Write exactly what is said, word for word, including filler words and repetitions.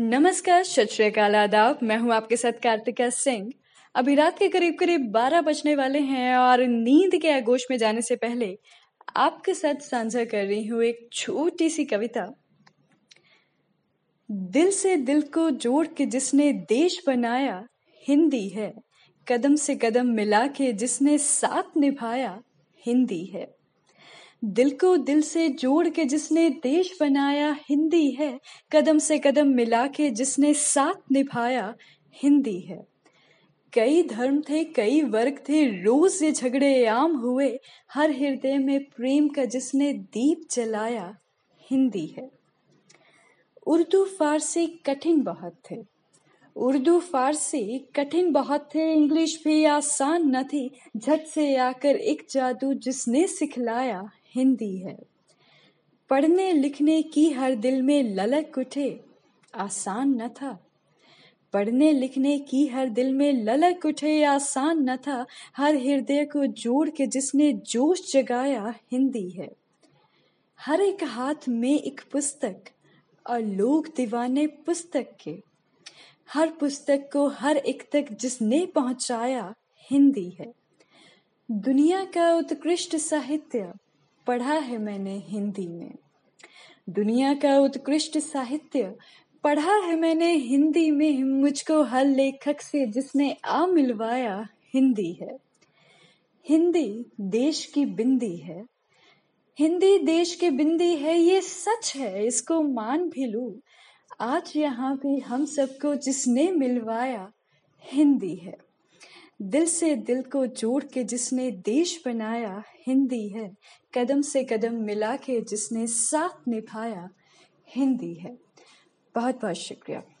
नमस्कार, सत श्री अकाल, आदाब। मैं हूं आपके साथ कार्तिका सिंह। अभी रात के करीब करीब बारह बजने वाले हैं और नींद के आगोश में जाने से पहले आपके साथ साझा कर रही हूं एक छोटी सी कविता। दिल से दिल को जोड़ के जिसने देश बनाया हिंदी है, कदम से कदम मिला के जिसने साथ निभाया हिंदी है। दिल को दिल से जोड़ के जिसने देश बनाया हिंदी है, कदम से कदम मिला के जिसने साथ निभाया हिंदी है। कई धर्म थे, कई वर्ग थे, रोज ये झगड़े आम हुए, हर हृदय में प्रेम का जिसने दीप जलाया हिंदी है। उर्दू फारसी कठिन बहुत थे, उर्दू फारसी कठिन बहुत थे, इंग्लिश भी आसान न थी, झट से आकर एक जादू जिसने सिखलाया हिंदी है। पढ़ने लिखने की हर दिल में ललक उठे, आसान न था, पढ़ने लिखने की हर दिल में ललक उठे, आसान न था, हर हृदय को जोड़ के जिसने जोश जगाया हिंदी है। हर एक हाथ में एक पुस्तक और लोग दीवाने पुस्तक के, हर पुस्तक को हर एक तक जिसने पहुंचाया हिंदी है। दुनिया का उत्कृष्ट साहित्य पढ़ा है मैंने हिंदी में, दुनिया का उत्कृष्ट साहित्य पढ़ा है मैंने हिंदी में, मुझको हर लेखक से जिसने आ मिलवाया हिंदी है। हिंदी देश की बिंदी है, हिंदी देश की बिंदी है, ये सच है, इसको मान भी लूं, आज यहाँ भी हम सबको जिसने मिलवाया हिंदी है। दिल से दिल को जोड़ के जिसने देश बनाया हिंदी है, कदम से कदम मिला के जिसने साथ निभाया हिंदी है। बहुत बहुत शुक्रिया।